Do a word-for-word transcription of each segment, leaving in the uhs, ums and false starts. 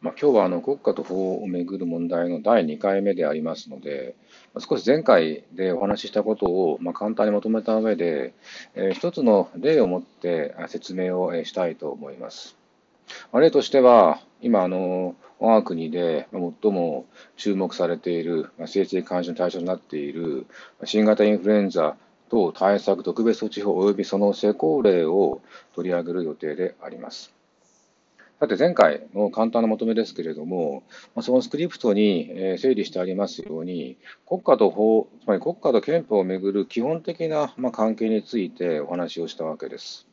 まあ、今日はあの国家と法をめぐる問題のだいにかいめでありますので、少し前回でお話ししたことをまあ簡単にまとめた上で、えー、一つの例をもって説明をしたいと思います。例としては、今あの、我が国で最も注目されている、政治的干渉の対象になっている新型インフルエンザ等対策特別措置法及びその施行令を取り上げる予定であります。さて前回の簡単なまとめですけれども、そのスクリプトに整理してありますように、国家と法、つまり国家と憲法をめぐる基本的な関係についてお話をしたわけです。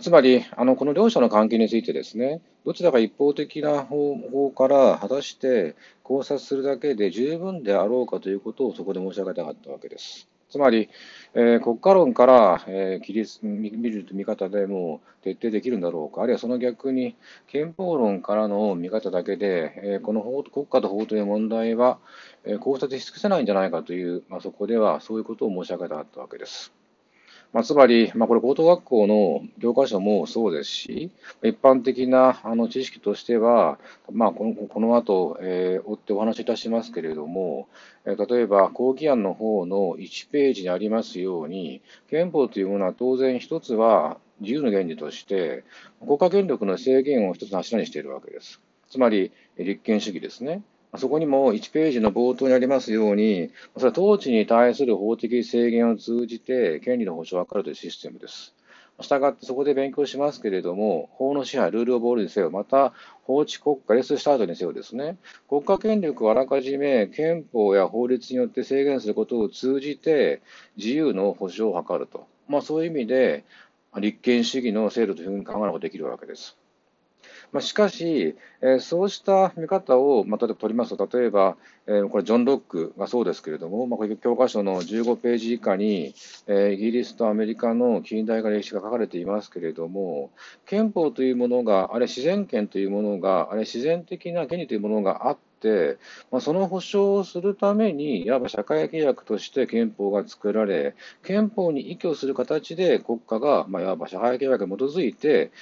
つまり、あのこの両者の関係についてですね、どちらが一方的な方法から果たして考察するだけで十分であろうかということをそこで申し上げたかったわけです。つまり、えー、国家論から、えー、切り見ると見方でも徹底できるんだろうか、あるいはその逆に憲法論からの見方だけで、えー、この法国家と法という問題は、えー、考察し尽くせないんじゃないかという、まあ、そこではそういうことを申し上げたかったわけです。まあ、つまり、まあ、これ高等学校の教科書もそうですし、一般的なあの知識としては、まあ、この、この後、えー、追ってお話しいたしますけれども、えー、例えば公議案の方のいちページにありますように、憲法というものは当然一つは自由の原理として、国家権力の制限を一つの柱にしているわけです。つまり、立憲主義ですね。そこにもいちページの冒頭にありますように、それは統治に対する法的制限を通じて権利の保障がかかるというシステムです。したがってそこで勉強しますけれども、法の支配、ルール・オブ・オールにせよ、また法治国家、レス・スタートにせよですね、国家権力をあらかじめ憲法や法律によって制限することを通じて自由の保障を図ると、まあ、そういう意味で立憲主義の制度というふうに考えることができるわけです。しかし、そうした見方を例えば取りますと、例えば、これ、ジョン・ロックがそうですけれども、これ教科書のじゅうごページ以下に、イギリスとアメリカの近代化歴史が書かれていますけれども、憲法というものが、あれ、自然権というものが、あれ、自然的な権利というものがあって、その保障をするために、いわば社会契約として憲法が作られ、憲法に依拠する形で国家が、いわば社会契約に基づいて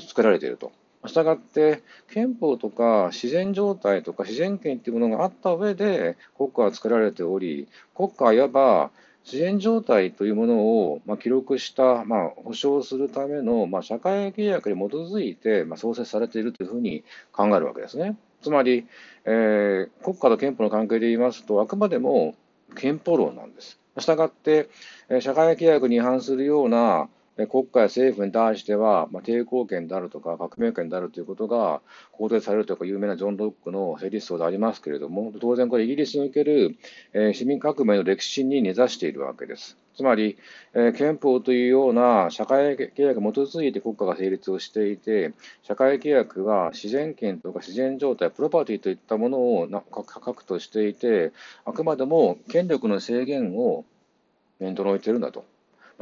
作られていると。したがって憲法とか自然状態とか自然権というものがあった上で国家は作られており、国家はいわば自然状態というものを記録した、まあ、保障するための、まあ、社会契約に基づいて、まあ、創設されているというふうに考えるわけですね。つまり、えー、国家と憲法の関係で言いますと、あくまでも憲法論なんです。したがって社会契約に違反するような国家や政府に対しては、まあ、抵抗権であるとか革命権であるということが肯定されるというか、有名なジョン・ロックの成立層でありますけれども、当然これイギリスにおける、えー、市民革命の歴史に根ざしているわけです。つまり、えー、憲法というような社会契約に基づいて国家が成立をしていて、社会契約は自然権とか自然状態、プロパティといったものを書くとしていて、あくまでも権力の制限を念頭に置いているんだと。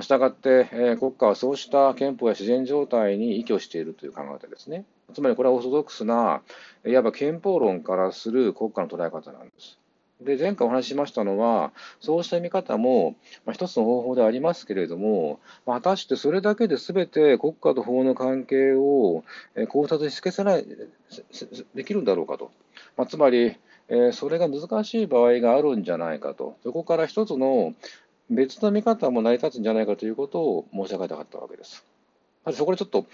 したがって、えー、国家はそうした憲法や自然状態に依拠しているという考え方ですね。つまりこれはオーソドックスな、いわば憲法論からする国家の捉え方なんです。で、前回お話ししましたのは、そうした見方も、まあ、一つの方法でありますけれども、まあ、果たしてそれだけで全て国家と法の関係を、えー、考察し尽くせない、できるんだろうかと。まあ、つまり、えー、それが難しい場合があるんじゃないかと。そこから一つの別の見方も成り立つんじゃないかということを申し上げたかったわけです。そこでちょっと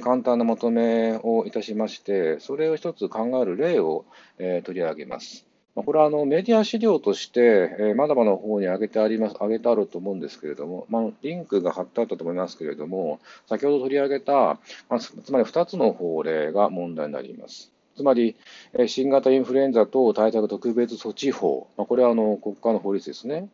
簡単なまとめをいたしまして、それを一つ考える例を取り上げます。これはあのメディア資料として、まだまだの方に上げてあります、上げてあると思うんですけれども、まあ、リンクが貼ってあったと思いますけれども、先ほど取り上げた、つまりふたつの法令が問題になります。つまり、新型インフルエンザ等対策特別措置法、これはあの国家の法律ですね。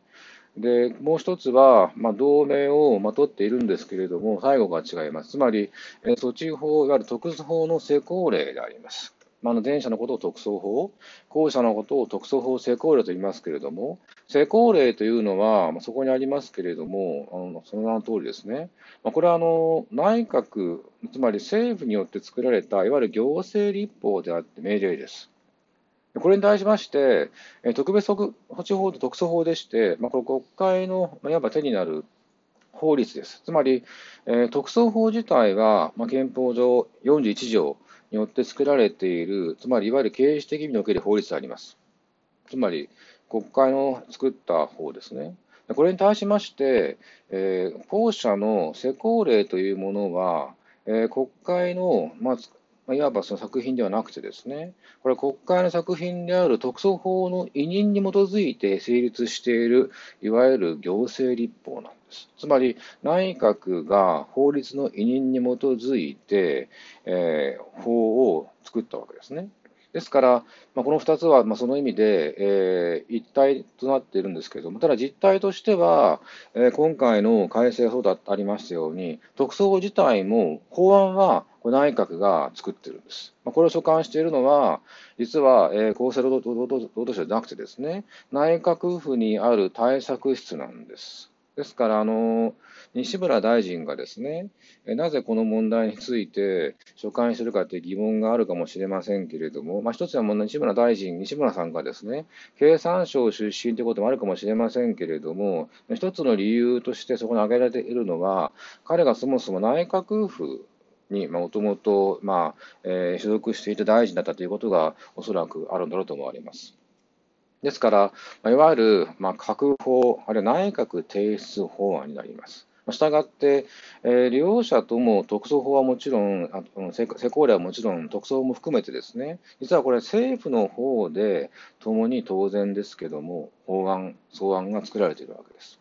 でもう一つは、まあ、同盟をまとっているんですけれども、最後が違います。つまり、え措置法、いわゆる特措法の施行令であります。まあ、前者のことを特措法、後者のことを特措法施行令と言いますけれども、施行令というのは、まあ、そこにありますけれども、あのその名の通りですね、まあ、これはあの内閣、つまり政府によって作られた、いわゆる行政立法であって命令です。これに対しまして、特別措置法と特措法でして、まあ、これ国会のいわば手になる法律です。つまり、特措法自体は、まあ、憲法上よんじゅういち条によって作られている、つまりいわゆる形式的意味における法律があります。つまり国会の作った法ですね。これに対しまして、えー、後者の施行令というものは、えー、国会の、まあ、いわばその作品ではなくてですね、これは国会の作品である特措法の委任に基づいて成立している、いわゆる行政立法なんです。つまり内閣が法律の委任に基づいて、えー、法を作ったわけですね。ですから、まあ、このふたつはまあその意味で、えー、一体となっているんですけれども、ただ実態としては、えー、今回の改正法でありましたように、特措法自体も法案は内閣が作っているんです。まあ、これを所管しているのは、実は、えー、厚生労働省じゃなくてですね、内閣府にある対策室なんです。ですから、あの西村大臣がですね、なぜこの問題について所管しているかという疑問があるかもしれませんけれども、まあ、一つはもう西村大臣、西村さんがですね、経産省出身ということもあるかもしれませんけれども、一つの理由としてそこに挙げられているのは、彼がそもそも内閣府にもともと所属していた大臣だったということがおそらくあるんだろうと思われます。ですから、いわゆる閣法、あるいは内閣提出法案になります。したがって、両者とも特措法はもちろん、施行令はもちろん、特措法も含めてですね、実はこれ、政府の方でともに当然ですけども、法案、草案が作られているわけです。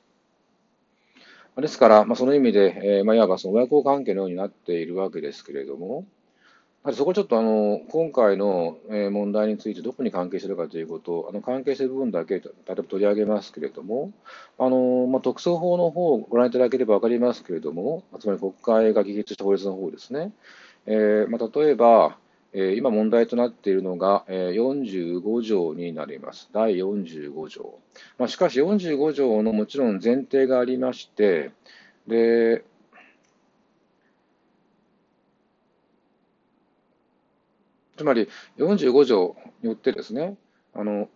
ですから、その意味で、いわばその親子関係のようになっているわけですけれども。そこちょっとあの今回の問題についてどこに関係しているかということ、あの関係している部分だけ例えば取り上げますけれども、あのまあ、特措法の方をご覧いただければ分かりますけれども、つまり国会が議決した法律の方ですね、えーまあ、例えば、えー、今問題となっているのがよんじゅうごじょうになります、だいよんじゅうごじょう。まあ、しかし、よんじゅうごじょうのもちろん前提がありまして、でつまりよんじゅうごじょうによってですね、あの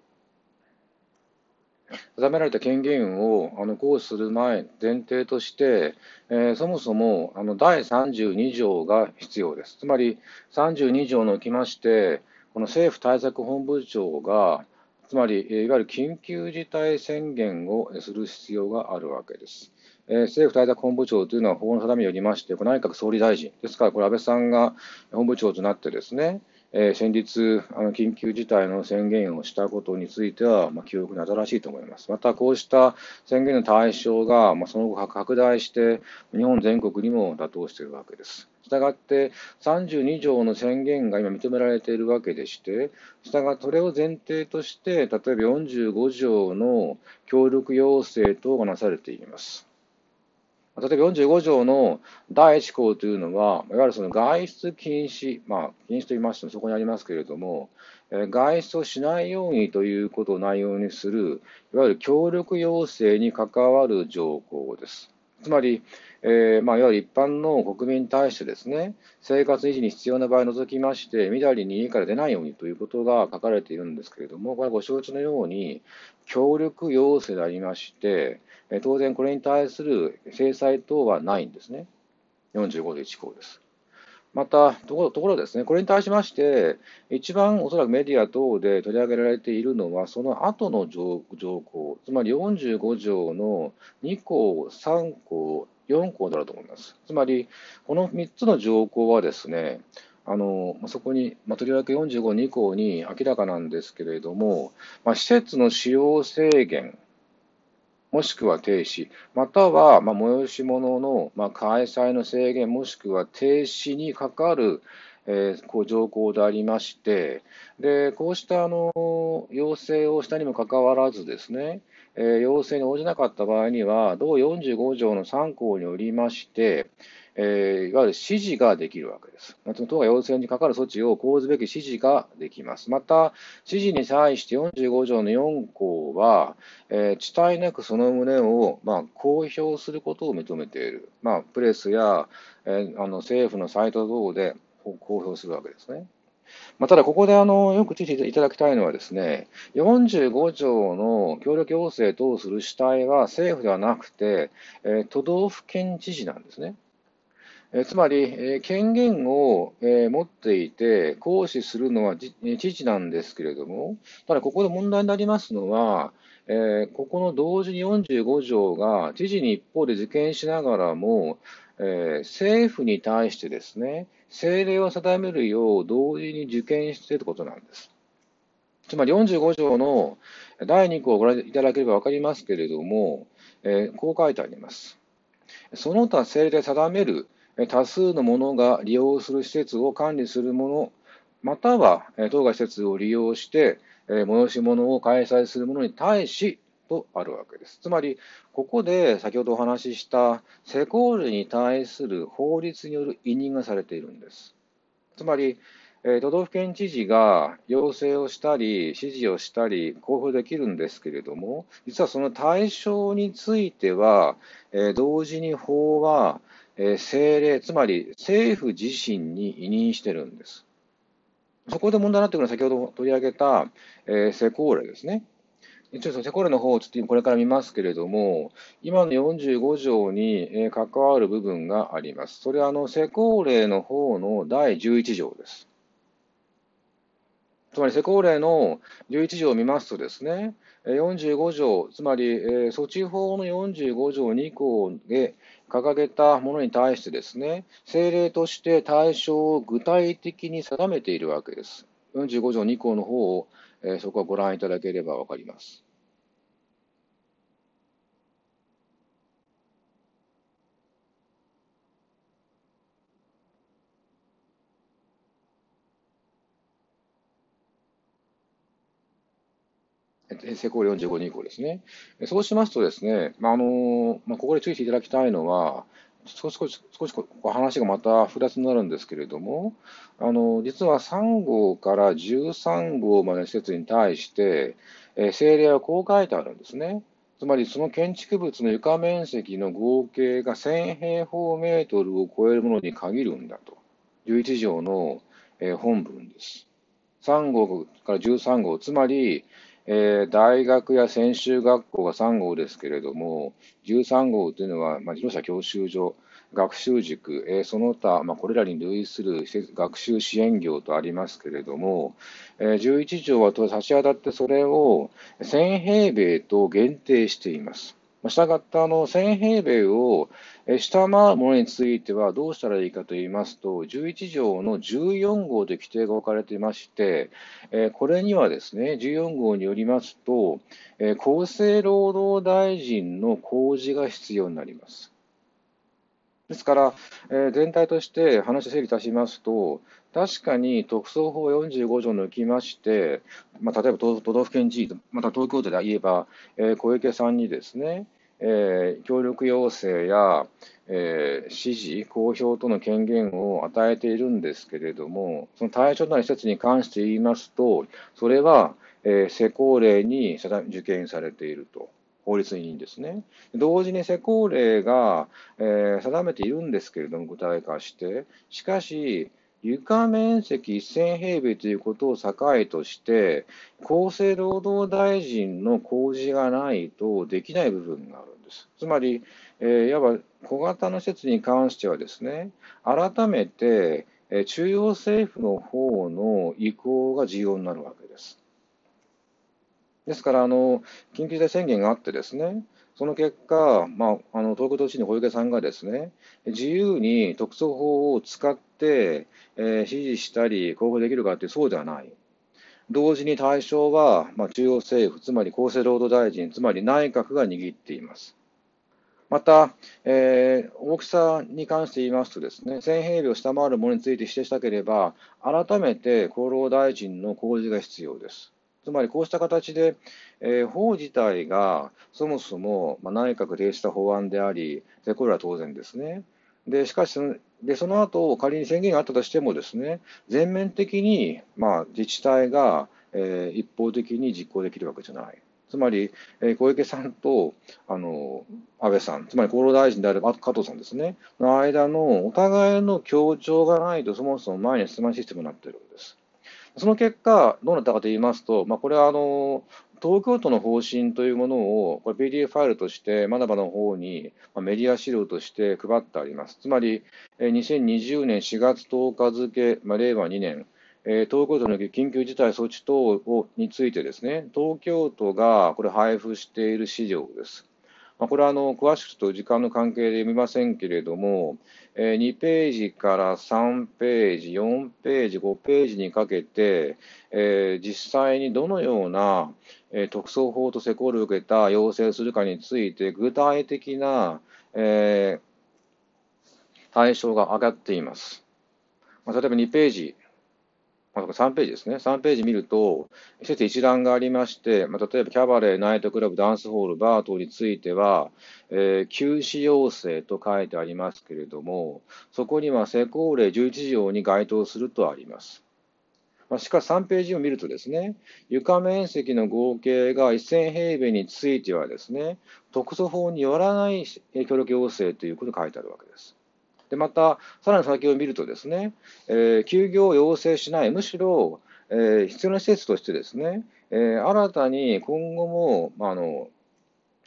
定められた権限をあの行使する前、前提として、えー、そもそもあのだいさんじゅうにじょうが必要です。つまりさんじゅうにじょうにおきまして、この政府対策本部長が、つまりいわゆる緊急事態宣言をする必要があるわけです。政府対策本部長というのは法の定めによりまして、内閣総理大臣ですから、これ安倍さんが本部長となってですね、えー、先日、あの緊急事態の宣言をしたことについては、まあ、記憶に新しいと思います。また、こうした宣言の対象が、まあ、その後拡大して、日本全国にも妥当しているわけです。したがって、さんじゅうにじょうの宣言が今認められているわけでして、したがってそれを前提として、例えばよんじゅうごじょうの協力要請等がなされています。例えばよんじゅうごじょうのだいいちこうというのは、いわゆるその外出禁止、まあ、禁止と言いましてもそこにありますけれども、外出をしないようにということを内容にする、いわゆる協力要請に関わる条項です。つまり、えーまあ、いわゆる一般の国民に対してですね、生活維持に必要な場合を除きまして、みだりに家から出ないようにということが書かれているんですけれども、これはご承知のように、協力要請でありまして、当然これに対する制裁等はないんですね、よんじゅうごのいちこうです。また、ところ、ところですね、これに対しまして、一番おそらくメディア等で取り上げられているのは、その後の条項、つまりよんじゅうごじょうのにこう、さんこう、よんこうだろうと思います。つまり、このみっつの条項はですね、あのそこに、まあ、とりわけよんじゅうごのにこうに明らかなんですけれども、まあ、施設の使用制限、もしくは停止、または、まあ、催し物の、まあ、開催の制限、もしくは停止にかかる、えー、こう条項でありまして、でこうしたあの要請をしたにもかかわらずですね、えー、要請に応じなかった場合には、同よんじゅうごじょうのさんこうによりまして、えー、いわゆる指示ができるわけです。党が要請にかかる措置を講ずべき指示ができます。また、指示に際してよんじゅうごじょうのよんこうは、えー、遅滞なくその旨を、まあ、公表することを認めている、まあ、プレスや、えー、あの政府のサイト等で公表するわけですね。まあ、ただ、ここであのよく注意していただきたいのはですね、よんじゅうごじょうの協力要請等をする主体は政府ではなくて、えー、都道府県知事なんですね。えつまり、え権限を、え持っていて行使するのは知事なんですけれども、ただここで問題になりますのは、えここの同時によんじゅうご条が知事に一方で受験しながらも、え政府に対してですね、政令を定めるよう同時に受験していることなんです。つまりよんじゅうご条のだいに項をご覧いただければ分かりますけれども、えー、こう書いてあります。その他政令で定める多数の者が利用する施設を管理する者、または当該施設を利用して、催し物を開催する者に対しとあるわけです。つまり、ここで先ほどお話しした施工類に対する法律による委任がされているんです。つまり、都道府県知事が要請をしたり、指示をしたり、公表できるんですけれども、実はその対象については、同時に法は政令、つまり政府自身に委任してるんです。そこで問題になってくるのは、先ほど取り上げた施工令ですね。一応、施工令の方をちょっとこれから見ますけれども、今のよんじゅうご条に関わる部分があります。それは施工令の方のだいじゅういち条です。つまり施工令のじゅういち条を見ますとですね、よんじゅうご条、つまり措置法のよんじゅうご条に項で掲げたものに対してですね、政令として対象を具体的に定めているわけです。よんじゅうご条に項の方をそこはご覧いただければ分かります。施工令よんじゅうごに項ですね。そうしますとですね、まああのまあ、ここで注意していただきたいのは、少し少し少し話がまた複雑になるんですけれども、あの実はさん号からじゅうさん号までの施設に対して、政令はこう書いてあるんですね。つまり、その建築物の床面積の合計がせん平方メートルを超えるものに限るんだと、じゅういち条の本文です。さん号からじゅうさん号、つまり、えー、大学や専修学校がさん号ですけれども、じゅうさん号というのは、まあ、自動車教習所、学習塾、えー、その他、まあ、これらに類する学習支援業とありますけれども、えー、じゅういち条は差し当たってそれをせん平米と限定しています。したがって、せん平米を下回るものについてはどうしたらいいかといいますと、じゅういち条のじゅうよん号という規定が置かれていまして、これにはですね、じゅうよん号によりますと、厚生労働大臣の公示が必要になります。ですから、全体として話を整理いたしますと、確かに特措法よんじゅうご条におきまして、まあ、例えば都道府県知事、また東京都で言えば、えー、小池さんにですね、えー、協力要請や、えー、指示、公表との権限を与えているんですけれども、その対象となる施設に関して言いますと、それは、えー、施工令に受験されていると。法律にですね、同時に施工令が、えー、定めているんですけれども、具体化して、しかし、床面積せん平米ということを境として、厚生労働大臣の公示がないとできない部分があるんです。つまり、えー、いわば小型の施設に関してはですね、改めて、えー、中央政府の方の意向が重要になるわけです。ですから、あの緊急事態宣言があってですね、その結果、まあ、あの東京都知事の小池さんがですね、自由に特措法を使って、えー、指示したり、公表できるかってそうではない。同時に対象は、まあ、中央政府、つまり厚生労働大臣、つまり内閣が握っています。また、えー、大きさに関して言いますとですね、せん平米を下回るものについて指定したければ、改めて厚労大臣の公示が必要です。つまりこうした形で、えー、法自体がそもそも、まあ、内閣で提出した法案であり、でこれは当然ですね。でしかしその、でその後仮に宣言があったとしてもですね、全面的に、まあ、自治体が、えー、一方的に実行できるわけじゃない。つまり、えー、小池さんとあの安倍さん、つまり厚労大臣である加藤さんですね、の間のお互いの協調がないと、そもそも前に進まないシステムになっているんです。その結果、どうなったかと言いますと、まあ、これはあの東京都の方針というものをこれ ピーディーエフ ファイルとしてマナバの方にメディア資料として配ってあります。つまりにせんにじゅうねんしがつとおか付、まあ、れいわにねん東京都の緊急事態措置等についてですね、東京都がこれ配布している資料です。これはあの詳しくと時間の関係で読みませんけれども、にページからさんページ、よんページ、ごページにかけて、実際にどのような特措法と施行を受けた要請するかについて、具体的な対象が上がっています。例えばにページ。さんページですね、さんページ見ると、施設一覧がありまして、まあ、例えばキャバレー、ナイトクラブ、ダンスホール、バー等については、えー、休止要請と書いてありますけれども、そこには施行令じゅういちじょうに該当するとあります。まあ、しかしさんページを見るとですね、床面積の合計がせんへいべいについてはですね、特措法によらない協力要請ということが書いてあるわけです。でまた、さらに先を見るとですね、えー、休業を要請しない、むしろ、えー、必要な施設としてですね、えー、新たに今後も、まあ、あの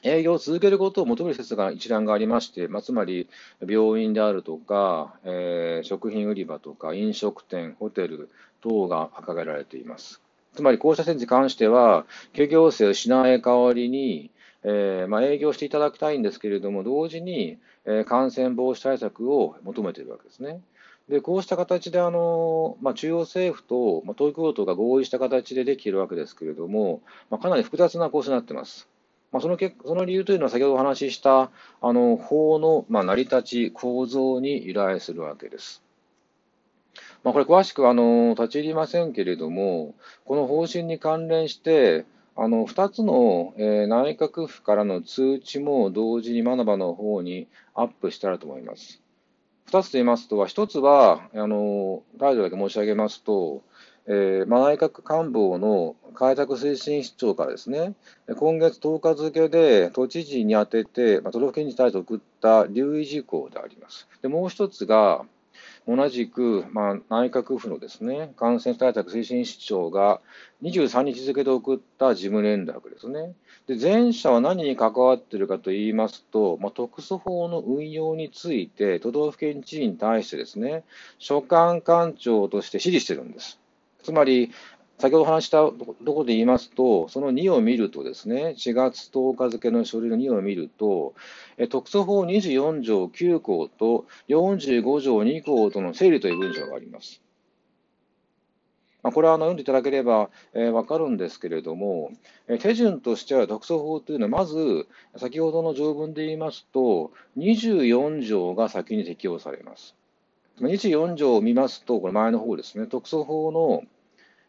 営業を続けることを求める施設が一覧がありまして、まあ、つまり病院であるとか、えー、食品売り場とか飲食店、ホテル等が掲げられています。つまりこうした施設に関しては、休業要請をしない代わりに、えーまあ、営業していただきたいんですけれども、同時に、えー、感染防止対策を求めているわけですね。でこうした形であの、まあ、中央政府と、まあ、東京都が合意した形でできているわけですけれども、まあ、かなり複雑な構成になっています。まあ、その結その理由というのは、先ほどお話ししたあの法の、まあ、成り立ち、構造に由来するわけです。まあ、これ、詳しくあの立ち入りませんけれども、この方針に関連して、あのふたつの、えー、内閣府からの通知も同時にマナバの方にアップしてあると思います。ふたつと言いますとは、ひとつは、あのタイトルだけ申し上げますと、えー、内閣官房の改革推進室長からですね、今月とおか付で都知事に充てて、まあ、都道府県に対して送った留意事項であります。でもうひとつが同じく、まあ、内閣府のですね、感染対策推進室長がにじゅうさんにち付で送った事務連絡ですね。で前者は何に関わっているかといいますと、まあ、特措法の運用について都道府県知事に対してですね、所管官庁として指示しているんです。つまり先ほどお話したところで言いますと、そのにを見るとですね、しがつとおか付の書類のにを見ると、特措法にじゅうよんじょうきゅうこうとよんじゅうごじょうにこうとの整理という文章があります。まあ、これはあの読んでいただければ、えー、分かるんですけれども、えー、手順としては特措法というのは、まず先ほどの条文で言いますと、にじゅうよんじょうが先に適用されます。にじゅうよんじょうを見ますと、これ前の方ですね、特措法の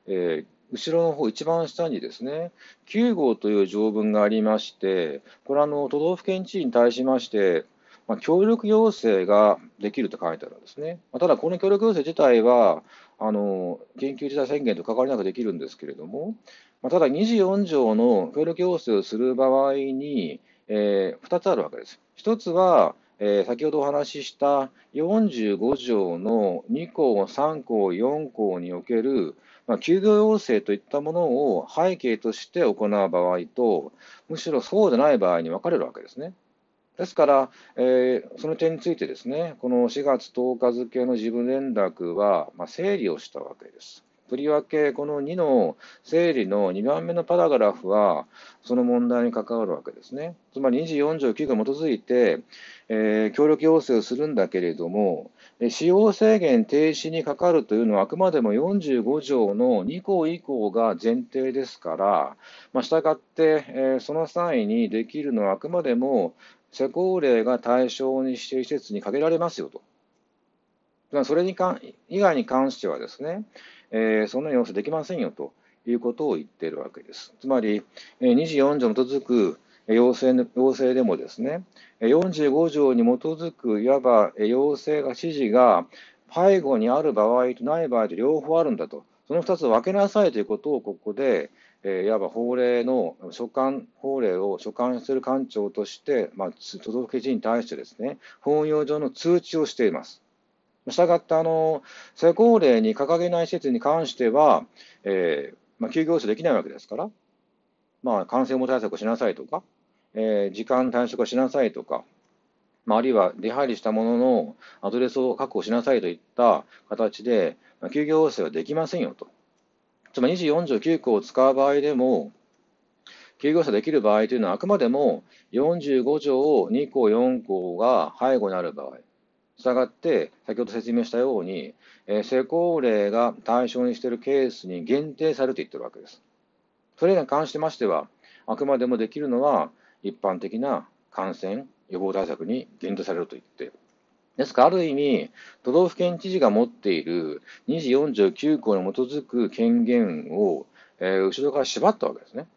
えー、後ろの方一番下にですね、きゅうごうという条文がありまして、これはあの都道府県知事に対しまして、まあ、協力要請ができると書いてあるんですね。まあ、ただ、この協力要請自体はあの緊急事態宣言と関わりなくできるんですけれども、まあ、ただにじゅうよんじょうの協力要請をする場合に、えー、ふたつあるわけです。ひとつはえー、先ほどお話ししたよんじゅうごじょうのにこう、さんこう、よんこうにおける、まあ、休業要請といったものを背景として行う場合と、むしろそうでない場合に分かれるわけですね。ですから、えー、その点についてですね、このしがつとおか付の事務連絡は、まあ、整理をしたわけです。とりわけ、このにの整理のにばんめのパラグラフは、その問題に関わるわけですね。つまりにじゅうよんじょうきゅうこうに基づいて、えー、協力要請をするんだけれども、使用制限停止にかかるというのは、あくまでもよんじゅうごじょうのにこう以降が前提ですから、まあ、したがって、えー、その際にできるのは、あくまでも施行令が対象にしている施設に限られますよと。それにか以外に関してはですね、えー、そんな要請できませんよということを言っているわけです。つまり、にじゅうよんじょうに基づく要請の要請でもですね、よんじゅうごじょうに基づくいわば要請が指示が背後にある場合とない場合と両方あるんだと、そのふたつを分けなさいということをここで、いわば法令の所管法令を所管する官庁として、まあ、都道府県知事に対してですね、法要上の通知をしています。したがってあの、施行令に掲げない施設に関しては、えーまあ、休業要請できないわけですから、まあ、感染症対策をしなさいとか、えー、時間短縮をしなさいとか、まあ、あるいは出入りしたもののアドレスを確保しなさいといった形で、まあ、休業要請はできませんよと。つまりにじゅうよんじょうきゅうこうを使う場合でも、休業要請できる場合というのは、あくまでもよんじゅうごじょうにこうよんこうが背後にある場合。したがって、先ほど説明したように、えー、施行令が対象にしているケースに限定されると言っているわけです。それに関しましては、あくまでもできるのは一般的な感染予防対策に限定されると言っている。ですから、ある意味、都道府県知事が持っているにじゅうよんじょうきゅうこうに基づく権限を、えー、後ろから縛ったわけですね。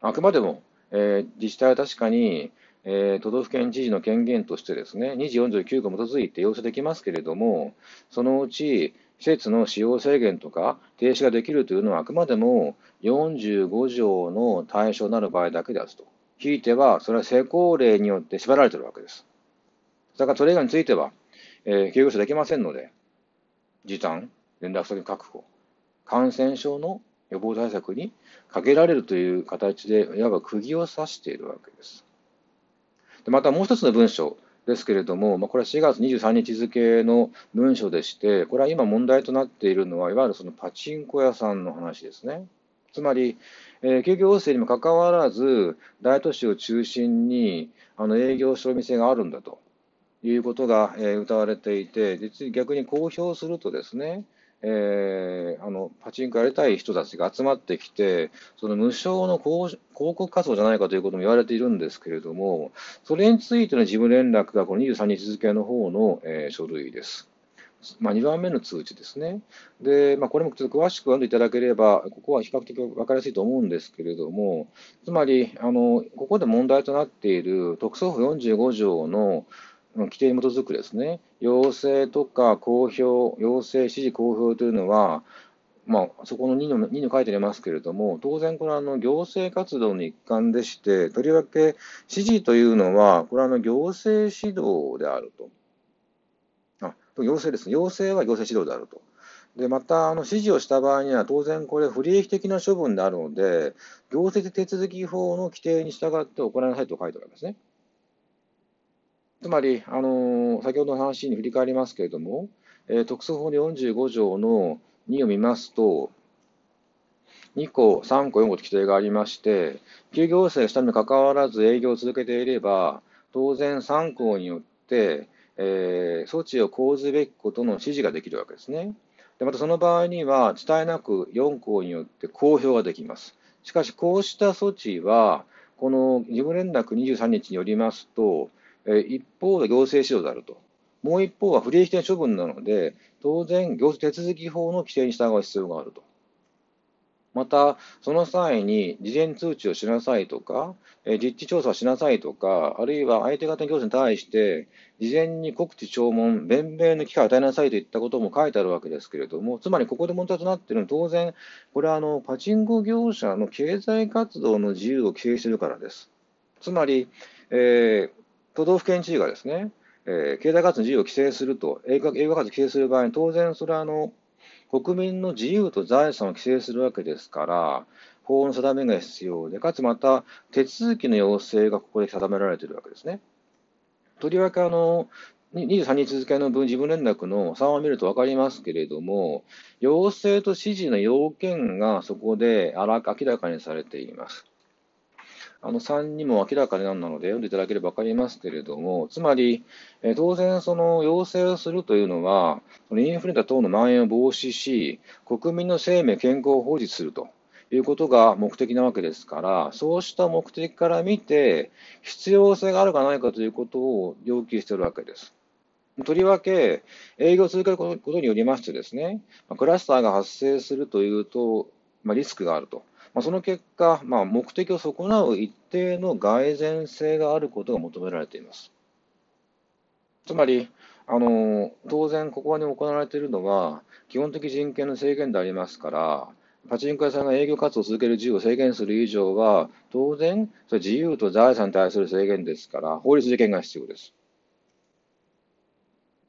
あくまでも、えー、自治体は確かに、えー、都道府県知事の権限としてですね、にじゅうよんじょうきゅうこうに基づいて要請できますけれども、そのうち施設の使用制限とか停止ができるというのは、あくまでもよんじゅうごじょうの対象になる場合だけであると。ひいては、それは施行令によって縛られているわけです。だからそれ以外については、えー、休業者できませんので、時短、連絡先の確保、感染症の予防対策にかけられるという形で、いわば釘を刺しているわけです。でまたもう一つの文書ですけれども、まあ、これはしがつにじゅうさんにち付の文書でして、これは今問題となっているのは、いわゆるそのパチンコ屋さんの話ですね。つまり、えー、休業要請にもかかわらず、大都市を中心にあの営業している店があるんだということが、えー、謳われていて、実に逆に公表するとですね、えー、あのパチンコやりたい人たちが集まってきて、その無償の広告活動じゃないかということも言われているんですけれども、それについての事務連絡がこのにじゅうさんにちづけの方の、えー、書類です。まあ、にばんめの通知ですね。で、まあ、これもちょっと詳しく読んでいただければ、ここは比較的分かりやすいと思うんですけれども、つまりあの、ここで問題となっている特措法よんじゅうごじょうの規定に基づくですね、要請とか公表、要請、指示、公表というのは、まあ、そこの2の、2の書いてありますけれども、当然、これはあの行政活動の一環でして、とりわけ指示というのは、これはあの行政指導であると。あ、要請ですね、要請は行政指導であると。でまた、あの指示をした場合には、当然これ、不利益的な処分であるので、行政手続き法の規定に従って行いなさいと書いてあるわけですね。つまり、あのー、先ほどの話に振り返りますけれども、えー、特措法のよんじゅうごじょうのにを見ますと、にこ、さんこ、よんこと規定がありまして、休業要請したにもかかわらず営業を続けていれば、当然さんこうによって、えー、措置を講ずべきことの指示ができるわけですね。でまたその場合には、伝えなくよんこうによって公表ができます。しかし、こうした措置は、この事務連絡にじゅうさんにちによりますと、一方は行政指導であると、もう一方は不利益的処分なので、当然、行政手続き法の規定に従う必要があると。また、その際に事前通知をしなさいとか、実地調査をしなさいとか、あるいは相手方の行政に対して、事前に告知、聴聞、弁明の機会を与えなさいといったことも書いてあるわけですけれども、つまりここで問題となっているのは、当然、これはあのパチンコ業者の経済活動の自由を規制しているからです。つまり、えー都道府県知事がですね、えー、経済活動の自由を規制すると、営業活動を規制する場合に、当然、それはあの国民の自由と財産を規制するわけですから、法の定めが必要で、かつまた手続きの要請がここで定められているわけですね。とりわけあのにじゅうさんにちづけの事務連絡のさんを見ると分かりますけれども、要請と指示の要件がそこで明らかにされています。あのさんにも明らかになるので、読んでいただければ分かりますけれども、つまり、え当然、その要請をするというのは、そのインフルエンザ等の蔓延を防止し、国民の生命、健康を保持するということが目的なわけですから、そうした目的から見て、必要性があるかないかということを要求しているわけです。とりわけ、営業を続けることによりましてですね、クラスターが発生するというと、まあ、リスクがあると。まあその結果、まあ、目的を損なう一定の蓋然性があることが求められています。つまり、あの当然、ここに行われているのは、基本的人権の制限でありますから、パチンコ屋さんが営業活動を続ける自由を制限する以上は、当然、それ自由と財産に対する制限ですから、法律事件が必要です。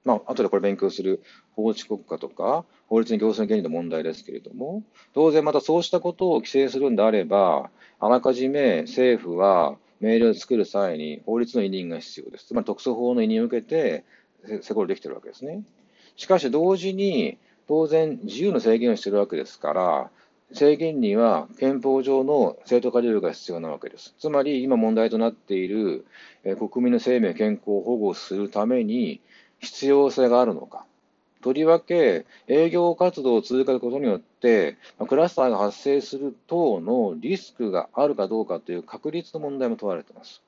まあ後でこれ勉強する法治国家とか法律に行政の原理の問題ですけれども、当然またそうしたことを規制するんであれば、あらかじめ政府は命令を作る際に法律の委任が必要です。つまり特措法の委任を受けて施行できているわけですね。しかし同時に当然自由の制限をしているわけですから、制限には憲法上の正当化理由が必要なわけです。つまり今問題となっている国民の生命健康を保護するために必要性があるのか。とりわけ営業活動を続けることによってクラスターが発生する等のリスクがあるかどうかという確率の問題も問われています。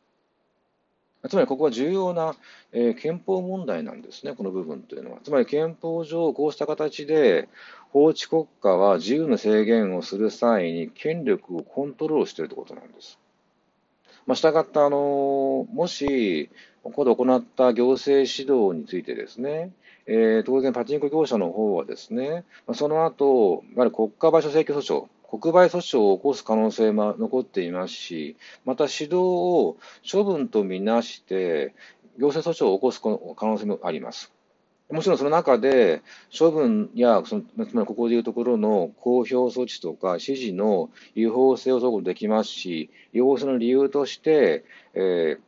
つまりここは重要な、えー、憲法問題なんですね、この部分というのは。つまり憲法上こうした形で法治国家は自由の制限をする際に権力をコントロールしているということなんです。まあ、したがってあのもしここで行った行政指導についてですね、えー、当然パチンコ業者の方はですね、その後やはり国家賠償請求訴訟、国賠訴訟を起こす可能性も残っていますし、また指導を処分とみなして行政訴訟を起こす可能性もあります。もちろんその中で処分やその、つまりここでいうところの公表措置とか指示の違法性を総合できますし、違法性の理由として、えー、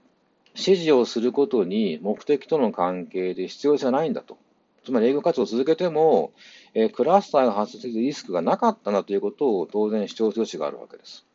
指示をすることに目的との関係で必要性はないんだと。つまり営業活動を続けても、えー、クラスターが発生するリスクがなかったなということを当然主張する余地があるわけです。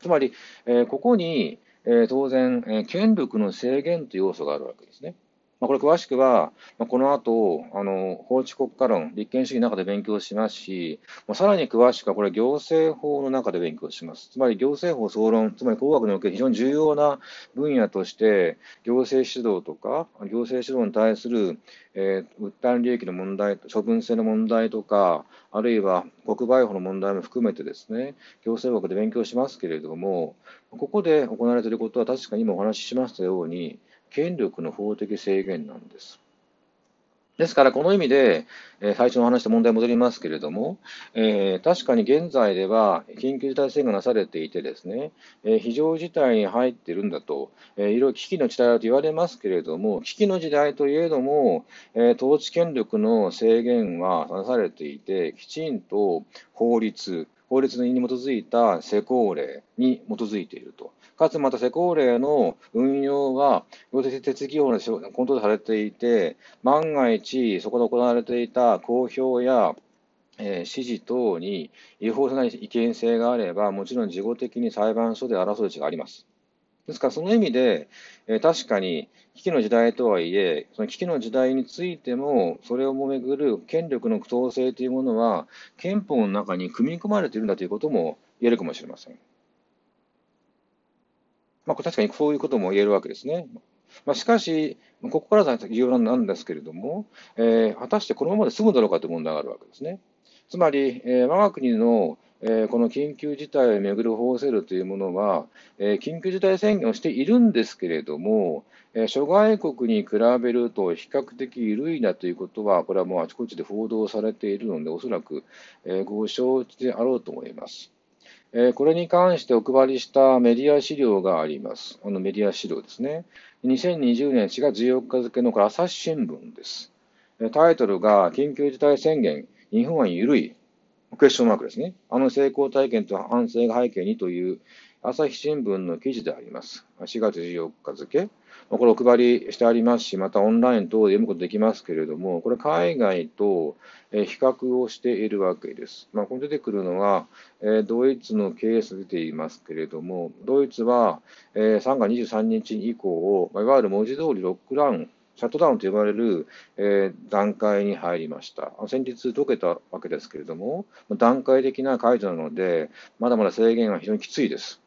つまり、えー、ここに、えー、当然、えー、権力の制限という要素があるわけですね。まあ、これ詳しくは、まあ、この後あの法治国家論、立憲主義の中で勉強しますし、まあ、さらに詳しくはこれ行政法の中で勉強します。つまり行政法総論、つまり工学における非常に重要な分野として行政指導とか行政指導に対する、えー、訴え利益の問題、処分性の問題とか、あるいは国賠法の問題も含めてですね、行政学で勉強しますけれども、ここで行われていることは確かに今お話ししましたように、権力の法的制限なんです。ですから、この意味で、えー、最初の話と問題に戻りますけれども、えー、確かに現在では緊急事態宣言がなされていてですね、えー、非常事態に入っているんだと、えー、いろいろ危機の時代だと言われますけれども、危機の時代といえども、えー、統治権力の制限はなされていて、きちんと法律、法律に基づいた施行令に基づいていると。かつまた施行令の運用は行政手続き法でコントロールされていて、万が一そこで行われていた公表や、えー、指示等に違法な違憲性があれば、もちろん事後的に裁判所で争う余地があります。ですからその意味で、えー、確かに危機の時代とはいえ、その危機の時代についても、それをもめぐる権力の統制というものは、憲法の中に組み込まれているんだということも言えるかもしれません。まあ、確かにそういうことも言えるわけですね。まあ、しかし、ここからが重要なんですけれども、えー、果たしてこのままで済むだろうかという問題があるわけですね。つまり、えー、我が国の、えー、この緊急事態をめぐる法制度というものは、えー、緊急事態宣言をしているんですけれども、えー、諸外国に比べると比較的緩いなということは、これはもうあちこちで報道されているので、おそらく、えー、ご承知であろうと思います。これに関してお配りしたメディア資料があります。あのメディア資料ですね。にせんにじゅうねんしがつじゅうよっか付のこれ朝日新聞です。タイトルが緊急事態宣言、日本は緩い、クエスチョンマークですね。あの成功体験と反省が背景にという朝日新聞の記事であります。しがつじゅうよっか付。これお配りしてありますし、またオンライン等で読むことできますけれども、これ海外と比較をしているわけです。まあ、ここに出てくるのは、ドイツのケース出ていますけれども、ドイツはさんがつにじゅうさんにち以降、いわゆる文字通りロックダウン、シャットダウンと呼ばれる段階に入りました。先日解けたわけですけれども、段階的な解除なので、まだまだ制限は非常にきついです。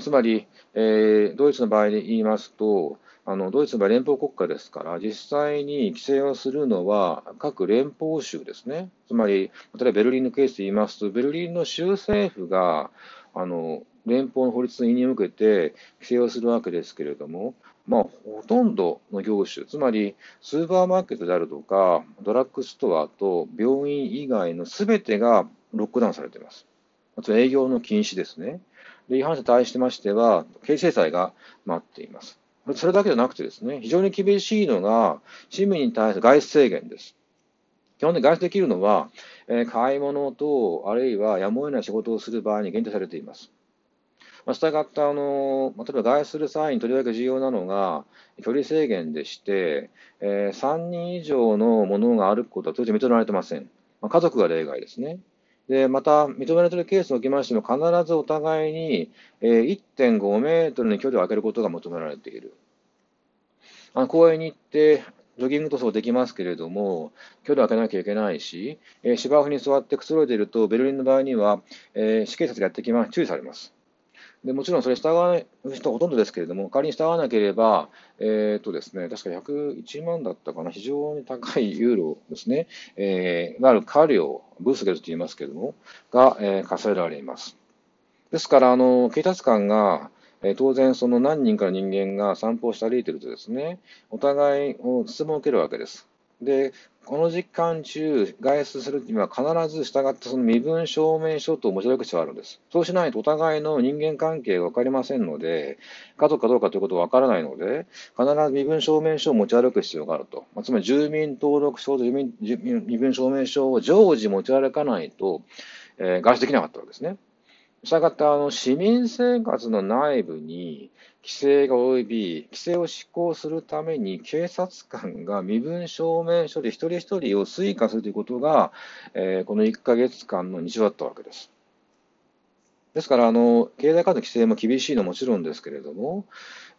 つまり、えー、ドイツの場合で言いますと、あのドイツの場合連邦国家ですから、実際に規制をするのは各連邦州ですね。つまり、例えばベルリンのケースで言いますと、ベルリンの州政府があの連邦の法律の委任を受けて規制をするわけですけれども、まあ、ほとんどの業種、つまりスーパーマーケットであるとか、ドラッグストアと病院以外のすべてがロックダウンされています。つまり営業の禁止ですね。違反者に対してましては、刑事制裁が待っています。それだけじゃなくてですね、非常に厳しいのが、市民に対する外出制限です。基本的に外出できるのは、えー、買い物と、あるいはやむを得ない仕事をする場合に限定されています。まあ、したがって、あのー、例えば外出する際にとりわけ重要なのが、距離制限でして、えー、さんにん以上のものが歩くことは当然認められていません。まあ、家族が例外ですね。でまた、認められているケースにおきましても、必ずお互いに いってんごメートルの距離を空けることが求められている。あの公園に行ってジョギング塗装できますけれども、距離を空けなきゃいけないし、えー、芝生に座ってくつろいでいると、ベルリンの場合には、えー、市警察がやってきます、注意されます。でもちろんそれ従わない人はほとんどですけれども、仮に従わなければ、えーとですね、確かひゃくいちまんだったかな、非常に高いユーロですね、えー、なる過料、ブースゲルと言いますけれども、が、えー、課せられます。ですから、あの警察官が、えー、当然、その何人かの人間が散歩をして歩いているとですね、お互いを質問を受けるわけです。で、この時間中、外出するには必ず従ってその身分証明書と持ち歩く必要があるんです。そうしないとお互いの人間関係が分かりませんので、家族かどうかということは分からないので、必ず身分証明書を持ち歩く必要があると。まあ、つまり住民登録証と住民住民身分証明書を常時持ち歩かないと、えー、外出できなかったわけですね。したがって、あの市民生活の内部に規制が及び、規制を執行するために警察官が身分証明書で一人一人を推価するということが、えー、このいっかげつかんの日常だったわけです。ですから、あの経済活動の規制も厳しいのはもちろんですけれども、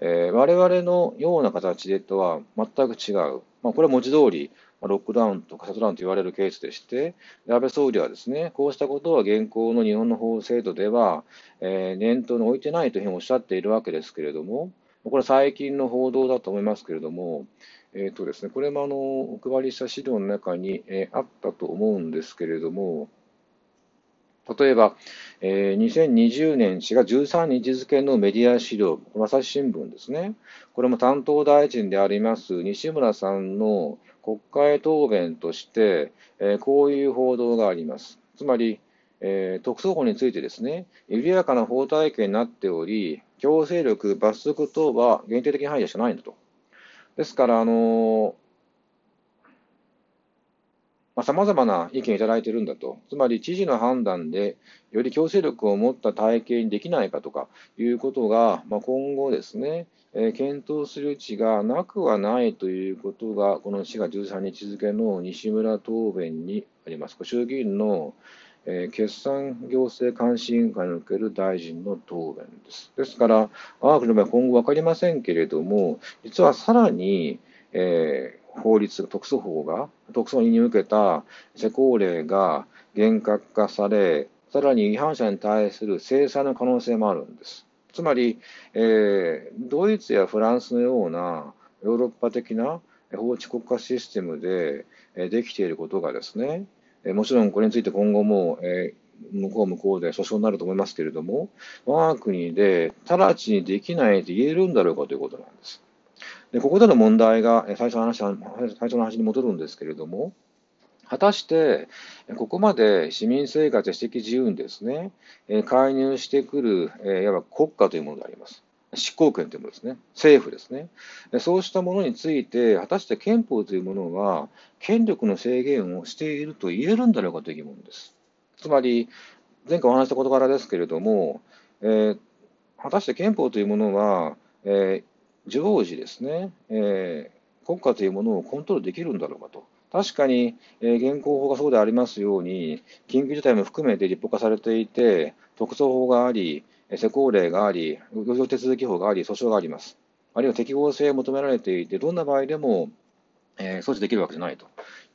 えー、我々のような形でとは全く違う、まあ、これは文字通り、ロックダウンとかシャットダウンと言われるケースでして、安倍総理はですね、こうしたことは現行の日本の法制度では、えー、念頭に置いてないというふうにおっしゃっているわけですけれども、これ、最近の報道だと思いますけれども、えーとですね、これもあのお配りした資料の中に、えー、あったと思うんですけれども、例えば、えー、にせんにじゅうねんしがつじゅうさんにち付のメディア資料、朝日新聞ですね、これも担当大臣であります西村さんの国会答弁として、えー、こういう報道があります。つまり、えー、特措法についてですね、緩やかな法体系になっており、強制力、罰則等は限定的範囲でしかないんだと。ですから、あのーさまざまな意見をいただいているんだと、つまり知事の判断でより強制力を持った体系にできないかとかいうことが、まあ、今後ですね、えー、検討する余地がなくはないということが、このしがつじゅうさんにち付の西村答弁にあります、衆議院の、えー、決算行政監視委員会における大臣の答弁です。ですから、我が国の場合は今後分かりませんけれども、実はさらに、えー法律、特措法が、特措に向けた施行令が厳格化され、さらに違反者に対する制裁の可能性もあるんです。つまり、えー、ドイツやフランスのようなヨーロッパ的な法治国家システムで、えー、できていることがですね、えー、もちろんこれについて今後も、えー、向こう向こうで訴訟になると思いますけれども、我が国で直ちにできないと言えるんだろうかということなんです。でここでの問題が最初の話、最初の話に戻るんですけれども、果たしてここまで市民生活や私的自由にですね、介入してくるいわば国家というものがあります。執行権というものですね、政府ですね。そうしたものについて、果たして憲法というものは権力の制限をしていると言えるんだろうかという疑問です。つまり、前回お話した事柄ですけれども、えー、果たして憲法というものは、えー常時ですね、えー、国家というものをコントロールできるんだろうかと。確かに、えー、現行法がそうでありますように、緊急事態も含めて立法化されていて、特措法があり、施行令があり、行政手続き法があり、訴訟があります。あるいは適合性を求められていて、どんな場合でも、えー、措置できるわけじゃないと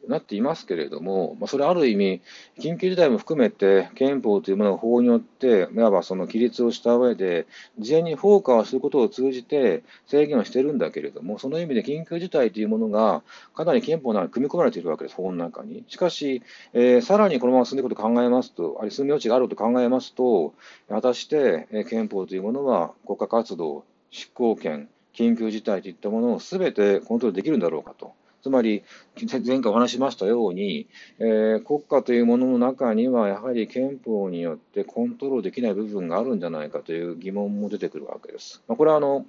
なっていますけれども、まあ、それはある意味、緊急事態も含めて、憲法というものが法によって、いわばその規律をした上で、事前に放火をすることを通じて制限をしているんだけれども、その意味で緊急事態というものが、かなり憲法の中に組み込まれているわけです、法の中に。しかし、えー、さらにこのまま進んでいくことを考えますと、あるいは進む余地があると考えますと、果たして、えー、憲法というものは国家活動、執行権、緊急事態といったものをすべてコントロールできるんだろうかと。つまり、前回お話しましたように、えー、国家というものの中には、やはり憲法によってコントロールできない部分があるんじゃないかという疑問も出てくるわけです。まあ、これはあの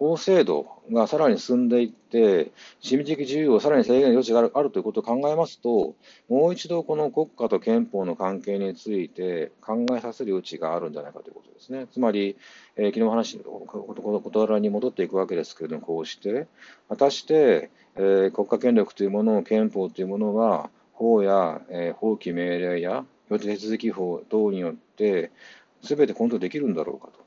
法制度がさらに進んでいって、市民的自由をさらに制限の余地がある、あるということを考えますと、もう一度この国家と憲法の関係について考えさせる余地があるんじゃないかということですね。つまり、えー、昨日の話、事柄に戻っていくわけですけれども、こうして、果たして、えー、国家権力というものを、憲法というものが、法や、えー、法規命令や、予定手続き法等によって、すべてコントロールできるんだろうかと。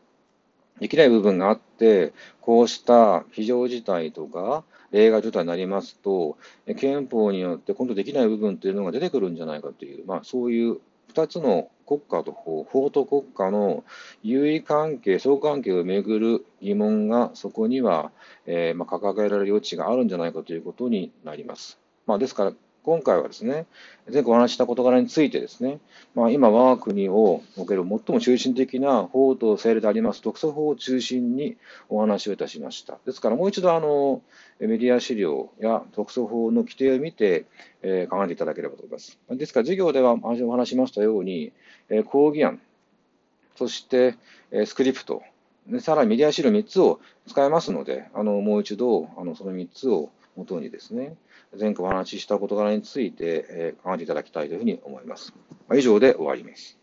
できない部分があって、こうした非常事態とか例外状態になりますと、憲法によって今度できない部分というのが出てくるんじゃないかという、まあ、そういうふたつの国家と法、法と国家の優位関係、相関係をめぐる疑問がそこには、えーまあ、掲げられる余地があるんじゃないかということになります。まあ、ですから今回はですね、前回お話しした事柄についてですね、まあ、今、我が国をおける最も中心的な法と政令であります特措法を中心にお話をいたしました。ですから、もう一度あのメディア資料や特措法の規定を見て、えー、考えていただければと思います。ですから、授業ではお話しましたように、えー、講義案、そして、えー、スクリプト、さらにメディア資料みっつを使いますので、あのもう一度あのそのみっつを元にですね、前回お話しした事柄について考えていただきたいというふうに思います。以上で終わります。